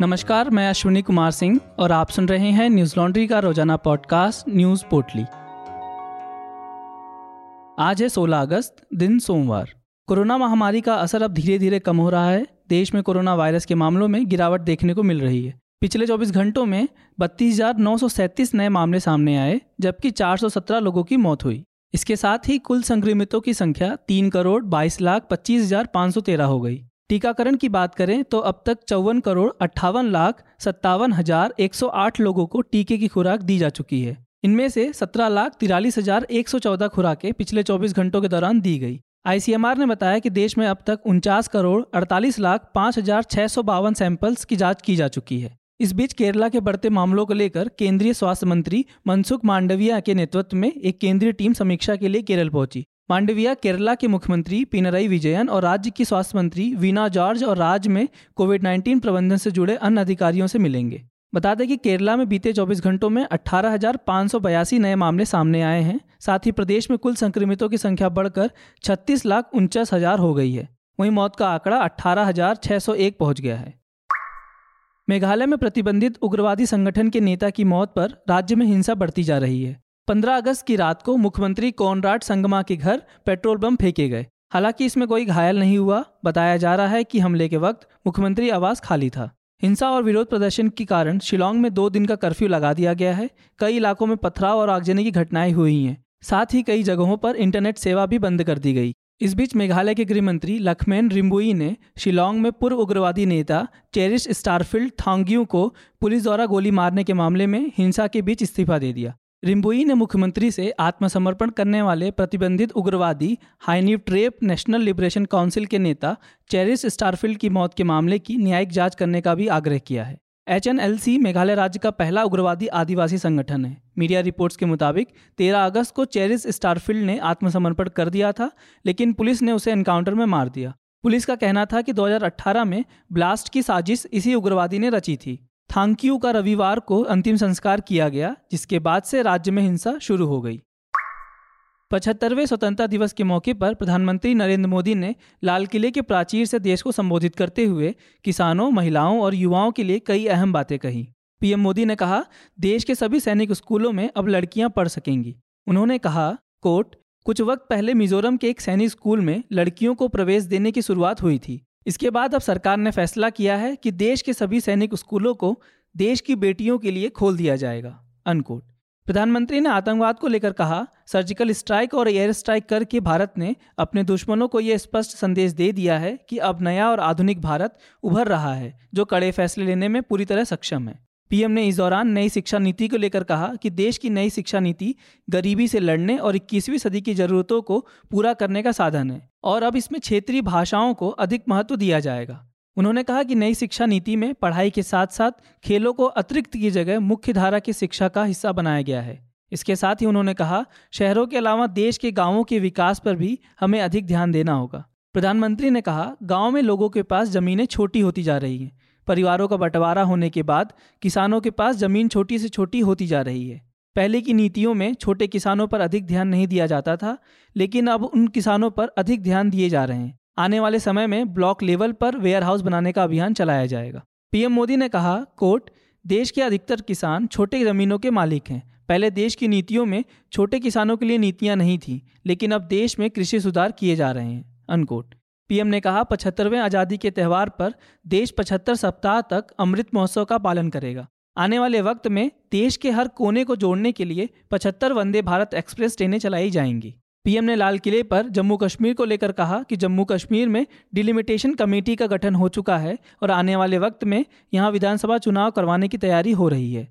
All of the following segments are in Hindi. नमस्कार, मैं अश्वनी कुमार सिंह और आप सुन रहे हैं न्यूज़ लॉन्ड्री का रोजाना पॉडकास्ट न्यूज़ पोटली। आज है 16 अगस्त, दिन सोमवार। कोरोना महामारी का असर अब धीरे धीरे कम हो रहा है। देश में कोरोना वायरस के मामलों में गिरावट देखने को मिल रही है। पिछले 24 घंटों में 32,937 नए मामले सामने आए, जबकि 417 लोगों की मौत हुई। इसके साथ ही कुल संक्रमितों की संख्या 3,22,25,513 हो गई। टीकाकरण की बात करें तो अब तक 54,58,57,108 लोगों को टीके की खुराक दी जा चुकी है। इनमें से 17,43,114 खुराकें पिछले 24 घंटों के दौरान दी गई। आईसीएमआर ने बताया कि देश में अब तक 49,48,05,652 सैंपल्स की जांच की जा चुकी है। इस बीच केरला के बढ़ते मामलों को लेकर केंद्रीय स्वास्थ्य मंत्री मनसुख मांडविया के नेतृत्व में एक केंद्रीय टीम समीक्षा के लिए केरल पहुंची। मांडविया केरला के मुख्यमंत्री पिनराई विजयन और राज्य की स्वास्थ्य मंत्री वीना जॉर्ज और राज्य में कोविड-19 प्रबंधन से जुड़े अन्य अधिकारियों से मिलेंगे। बता दें कि केरला में बीते 24 घंटों में 18,582 नए मामले सामने आए हैं। साथ ही प्रदेश में कुल संक्रमितों की संख्या बढ़कर 36,49,000 हो गई है। वहीं मौत का आंकड़ा 18,601 पहुंच गया है। मेघालय में प्रतिबंधित उग्रवादी संगठन के नेता की मौत पर राज्य में हिंसा बढ़ती जा रही है। 15 अगस्त की रात को मुख्यमंत्री कॉनराड संगमा के घर पेट्रोल बम फेंके गए। हालांकि इसमें कोई घायल नहीं हुआ। बताया जा रहा है कि हमले के वक्त मुख्यमंत्री आवास खाली था। हिंसा और विरोध प्रदर्शन के कारण शिलांग में 2 दिन का कर्फ्यू लगा दिया गया है। कई इलाकों में पथराव और आगजनी की घटनाएं हुई हैं। साथ ही कई जगहों पर इंटरनेट सेवा भी बंद कर दी गई। इस बीच मेघालय के गृह मंत्री लहकमेन रिंबुई ने शिलांग में पूर्व उग्रवादी नेता चेरिश स्टारफील्ड थांग्यू को पुलिस द्वारा गोली मारने के मामले में हिंसा के बीच इस्तीफा दे दिया। रिंबुई ने मुख्यमंत्री से आत्मसमर्पण करने वाले प्रतिबंधित उग्रवादी Hynniewtrep National Liberation Council के नेता चेरिश स्टारफील्ड की मौत के मामले की न्यायिक जांच करने का भी आग्रह किया है। HNLC मेघालय राज्य का पहला उग्रवादी आदिवासी संगठन है। मीडिया रिपोर्ट्स के मुताबिक 13 अगस्त को चेरिश स्टारफील्ड ने आत्मसमर्पण कर दिया था, लेकिन पुलिस ने उसे एनकाउंटर में मार दिया। पुलिस का कहना था कि 2018 में ब्लास्ट की साजिश इसी उग्रवादी ने रची थी। थांक्यू का रविवार को अंतिम संस्कार किया गया, जिसके बाद से राज्य में हिंसा शुरू हो गई। 75वें स्वतंत्रता दिवस के मौके पर प्रधानमंत्री नरेंद्र मोदी ने लाल किले के प्राचीर से देश को संबोधित करते हुए किसानों, महिलाओं और युवाओं के लिए कई अहम बातें कही। PM मोदी ने कहा, देश के सभी सैनिक स्कूलों में अब लड़कियां पढ़ सकेंगी। उन्होंने कहा, कोट, कुछ वक्त पहले मिजोरम के एक सैनिक स्कूल में लड़कियों को प्रवेश देने की शुरुआत हुई थी। इसके बाद अब सरकार ने फैसला किया है कि देश के सभी सैनिक स्कूलों को देश की बेटियों के लिए खोल दिया जाएगा, अनकोट। प्रधानमंत्री ने आतंकवाद को लेकर कहा, सर्जिकल स्ट्राइक और एयर स्ट्राइक करके भारत ने अपने दुश्मनों को यह स्पष्ट संदेश दे दिया है कि अब नया और आधुनिक भारत उभर रहा है, जो कड़े फैसले लेने में पूरी तरह सक्षम है। PM ने इस दौरान नई शिक्षा नीति को लेकर कहा कि देश की नई शिक्षा नीति गरीबी से लड़ने और 21वीं सदी की जरूरतों को पूरा करने का साधन है और अब इसमें क्षेत्रीय भाषाओं को अधिक महत्व दिया जाएगा। उन्होंने कहा कि नई शिक्षा नीति में पढ़ाई के साथ साथ खेलों को अतिरिक्त की जगह मुख्य धारा की शिक्षा का हिस्सा बनाया गया है। इसके साथ ही उन्होंने कहा, शहरों के अलावा देश के गाँवों के विकास पर भी हमें अधिक ध्यान देना होगा। प्रधानमंत्री ने कहा, गाँव में लोगों के पास जमीनें छोटी होती जा रही हैं। परिवारों का बंटवारा होने के बाद किसानों के पास जमीन छोटी से छोटी होती जा रही है। पहले की नीतियों में छोटे किसानों पर अधिक ध्यान नहीं दिया जाता था, लेकिन अब उन किसानों पर अधिक ध्यान दिए जा रहे हैं। आने वाले समय में ब्लॉक लेवल पर वेयरहाउस बनाने का अभियान चलाया जाएगा। PM मोदी ने कहा, कोट, देश के अधिकतर किसान छोटे जमीनों के मालिक हैं। पहले देश की नीतियों में छोटे किसानों के लिए नीतियाँ नहीं थी, लेकिन अब देश में कृषि सुधार किए जा रहे हैं, अनकोट। PM ने कहा, 75वें आज़ादी के त्यौहार पर देश 75 सप्ताह तक अमृत महोत्सव का पालन करेगा। आने वाले वक्त में देश के हर कोने को जोड़ने के लिए 75 वंदे भारत एक्सप्रेस ट्रेनें चलाई जाएंगी। PM ने लाल किले पर जम्मू कश्मीर को लेकर कहा कि जम्मू कश्मीर में डिलिमिटेशन कमेटी का गठन हो चुका है और आने वाले वक्त में यहाँ विधानसभा चुनाव करवाने की तैयारी हो रही है।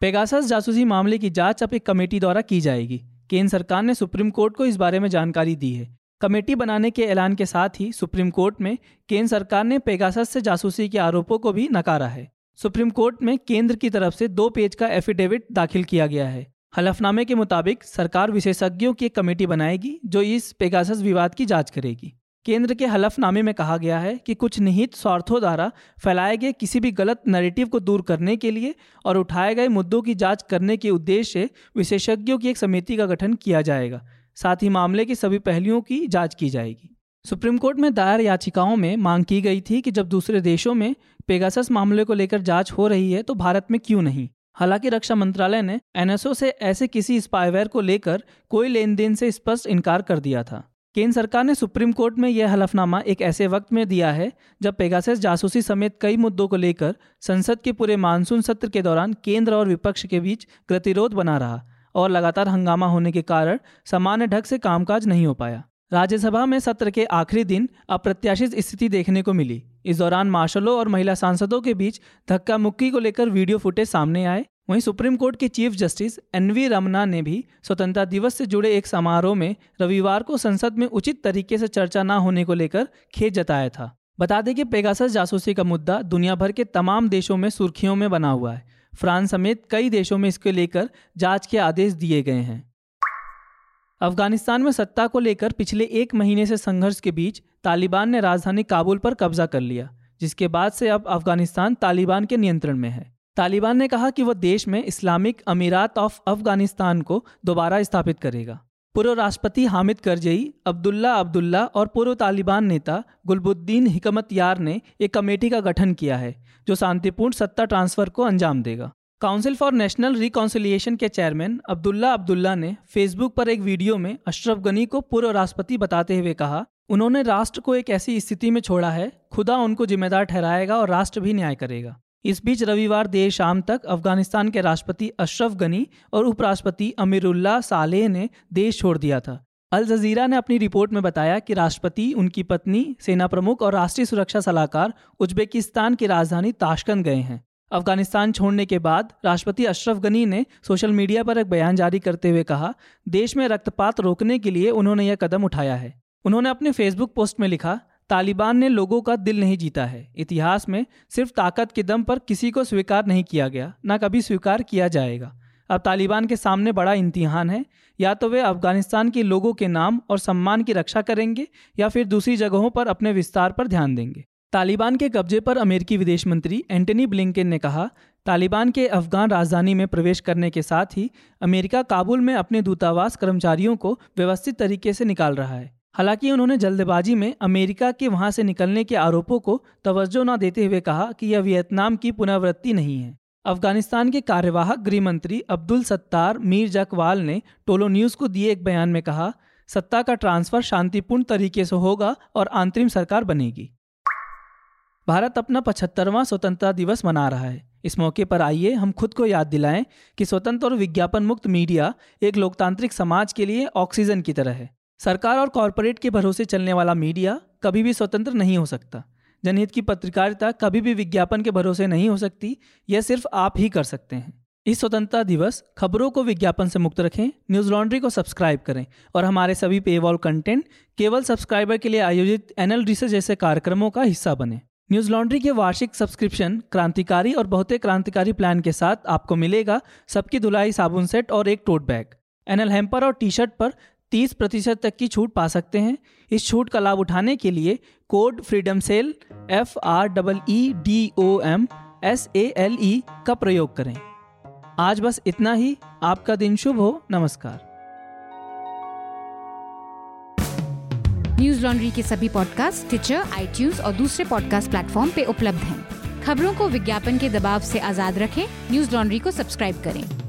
पेगासस जासूसी मामले की जाँच अब एक कमेटी द्वारा की जाएगी। केंद्र सरकार ने सुप्रीम कोर्ट को इस बारे में जानकारी दी है। कमेटी बनाने के ऐलान के साथ ही सुप्रीम कोर्ट में केंद्र सरकार ने पेगासस से जासूसी के आरोपों को भी नकारा है। सुप्रीम कोर्ट में केंद्र की तरफ से 2 पेज का एफिडेविट दाखिल किया गया है। हलफनामे के मुताबिक सरकार विशेषज्ञों की एक कमेटी बनाएगी जो इस पेगासस विवाद की जांच करेगी। केंद्र के हलफनामे में कहा गया है कि कुछ निहित स्वार्थों द्वारा फैलाए गए किसी भी गलत नैरेटिव को दूर करने के लिए और उठाए गए मुद्दों की जाँच करने के उद्देश्य से विशेषज्ञों की एक समिति का गठन किया जाएगा। साथ ही मामले के सभी पहलुओं की जांच की जाएगी। सुप्रीम कोर्ट में दायर याचिकाओं में मांग की गई थी कि जब दूसरे देशों में पेगासस मामले को लेकर जांच हो रही है तो भारत में क्यों नहीं। हालांकि रक्षा मंत्रालय ने एनएसओ से ऐसे किसी स्पाईवेयर को लेकर कोई लेन देन से स्पष्ट इनकार कर दिया था। केंद्र सरकार ने सुप्रीम कोर्ट में यह हलफनामा एक ऐसे वक्त में दिया है जब पेगासस जासूसी समेत कई मुद्दों को लेकर संसद के पूरे मानसून सत्र के दौरान केंद्र और विपक्ष के बीच गतिरोध बना रहा और लगातार हंगामा होने के कारण सामान्य ढंग से कामकाज नहीं हो पाया। राज्यसभा में सत्र के आखिरी दिन अप्रत्याशित स्थिति देखने को मिली। इस दौरान मार्शलों और महिला सांसदों के बीच धक्का मुक्की को लेकर वीडियो फुटेज सामने आए। वहीं सुप्रीम कोर्ट के चीफ जस्टिस एनवी रमना ने भी स्वतंत्रता दिवस से जुड़े एक समारोह में रविवार को संसद में उचित तरीके से चर्चा न होने को लेकर खेद जताया था। बता दें कि पेगासस जासूसी का मुद्दा दुनिया भर के तमाम देशों में सुर्खियों में बना हुआ है। फ्रांस समेत कई देशों में इसको लेकर जांच के आदेश दिए गए हैं। अफगानिस्तान में सत्ता को लेकर पिछले एक महीने से संघर्ष के बीच तालिबान ने राजधानी काबुल पर कब्जा कर लिया, जिसके बाद से अब अफगानिस्तान तालिबान के नियंत्रण में है। तालिबान ने कहा कि वह देश में इस्लामिक अमीरात ऑफ अफगानिस्तान को दोबारा स्थापित करेगा। पूर्व राष्ट्रपति हामिद करजई, अब्दुल्ला अब्दुल्ला और पूर्व तालिबान नेता गुलबुद्दीन हिकमत यार ने एक कमेटी का गठन किया है जो शांतिपूर्ण सत्ता ट्रांसफर को अंजाम देगा। काउंसिल फॉर नेशनल रिकॉन्सिलिएशन के चेयरमैन अब्दुल्ला अब्दुल्ला ने फेसबुक पर एक वीडियो में अशरफ गनी को पूर्व राष्ट्रपति बताते हुए कहा, उन्होंने राष्ट्र को एक ऐसी स्थिति में छोड़ा है, खुदा उनको जिम्मेदार ठहराएगा और राष्ट्र भी न्याय करेगा। इस बीच रविवार देर शाम तक अफगानिस्तान के राष्ट्रपति अशरफ गनी और उपराष्ट्रपति अमीरुल्ला साले ने देश छोड़ दिया था। अल जजीरा ने अपनी रिपोर्ट में बताया कि राष्ट्रपति, उनकी पत्नी, सेना प्रमुख और राष्ट्रीय सुरक्षा सलाहकार उज्बेकिस्तान की राजधानी ताशकंद गए हैं। अफगानिस्तान छोड़ने के बाद राष्ट्रपति अशरफ गनी ने सोशल मीडिया पर एक बयान जारी करते हुए कहा, देश में रक्तपात रोकने के लिए उन्होंने यह कदम उठाया है। उन्होंने अपने फेसबुक पोस्ट में लिखा, तालिबान ने लोगों का दिल नहीं जीता है। इतिहास में सिर्फ ताकत के दम पर किसी को स्वीकार नहीं किया गया, ना कभी स्वीकार किया जाएगा। अब तालिबान के सामने बड़ा इम्तिहान है, या तो वे अफगानिस्तान के लोगों के नाम और सम्मान की रक्षा करेंगे या फिर दूसरी जगहों पर अपने विस्तार पर ध्यान देंगे। तालिबान के कब्जे पर अमेरिकी विदेश मंत्री एंटनी ब्लिंकन ने कहा, तालिबान के अफगान राजधानी में प्रवेश करने के साथ ही अमेरिका काबुल में अपने दूतावास कर्मचारियों को व्यवस्थित तरीके से निकाल रहा है। हालांकि उन्होंने जल्दबाजी में अमेरिका के वहां से निकलने के आरोपों को तवज्जो न देते हुए कहा कि यह वियतनाम की पुनरावृत्ति नहीं है। अफगानिस्तान के कार्यवाहक गृह मंत्री अब्दुल सत्तार मीर जकवाल ने टोलो न्यूज़ को दिए एक बयान में कहा, सत्ता का ट्रांसफर शांतिपूर्ण तरीके से होगा और अंतरिम सरकार बनेगी। भारत अपना 75वां स्वतंत्रता दिवस मना रहा है। इस मौके पर आइए हम खुद को याद दिलाएं कि स्वतंत्र और विज्ञापन मुक्त मीडिया एक लोकतांत्रिक समाज के लिए ऑक्सीजन की तरह है। सरकार और कॉरपोरेट के भरोसे चलने वाला मीडिया कभी भी स्वतंत्र नहीं हो सकता। जनहित की पत्रकारिता कभी भी विज्ञापन के भरोसे नहीं हो सकती। यह सिर्फ आप ही कर सकते हैं। इस स्वतंत्रता दिवस खबरों को विज्ञापन से मुक्त रखें, न्यूज़ लॉन्ड्री को सब्सक्राइब करें और हमारे सभी पेवॉल कंटेंट केवल सब्सक्राइबर के लिए आयोजित एनएल रिसर्च जैसे कार्यक्रमों का हिस्सा बने। न्यूज़ लॉन्ड्री के वार्षिक सब्सक्रिप्शन क्रांतिकारी और बहुते क्रांतिकारी प्लान के साथ आपको मिलेगा सबकी धुलाई साबुन सेट और एक टोट बैग। एनएल हैम्पर और टी शर्ट पर 30% तक की छूट पा सकते हैं। इस छूट का लाभ उठाने के लिए कोड फ्रीडम सेल FREEDOMSALE का प्रयोग करें। आज बस इतना ही। आपका दिन शुभ हो। नमस्कार। न्यूज़ लॉन्ड्री के सभी पॉडकास्ट टिचर, iTunes और दूसरे पॉडकास्ट प्लेटफॉर्म पे उपलब्ध हैं। खबरों को विज्ञापन के दबाव से आजाद रखें। न्यूज़ लॉन्ड्री को सब्सक्राइब करें।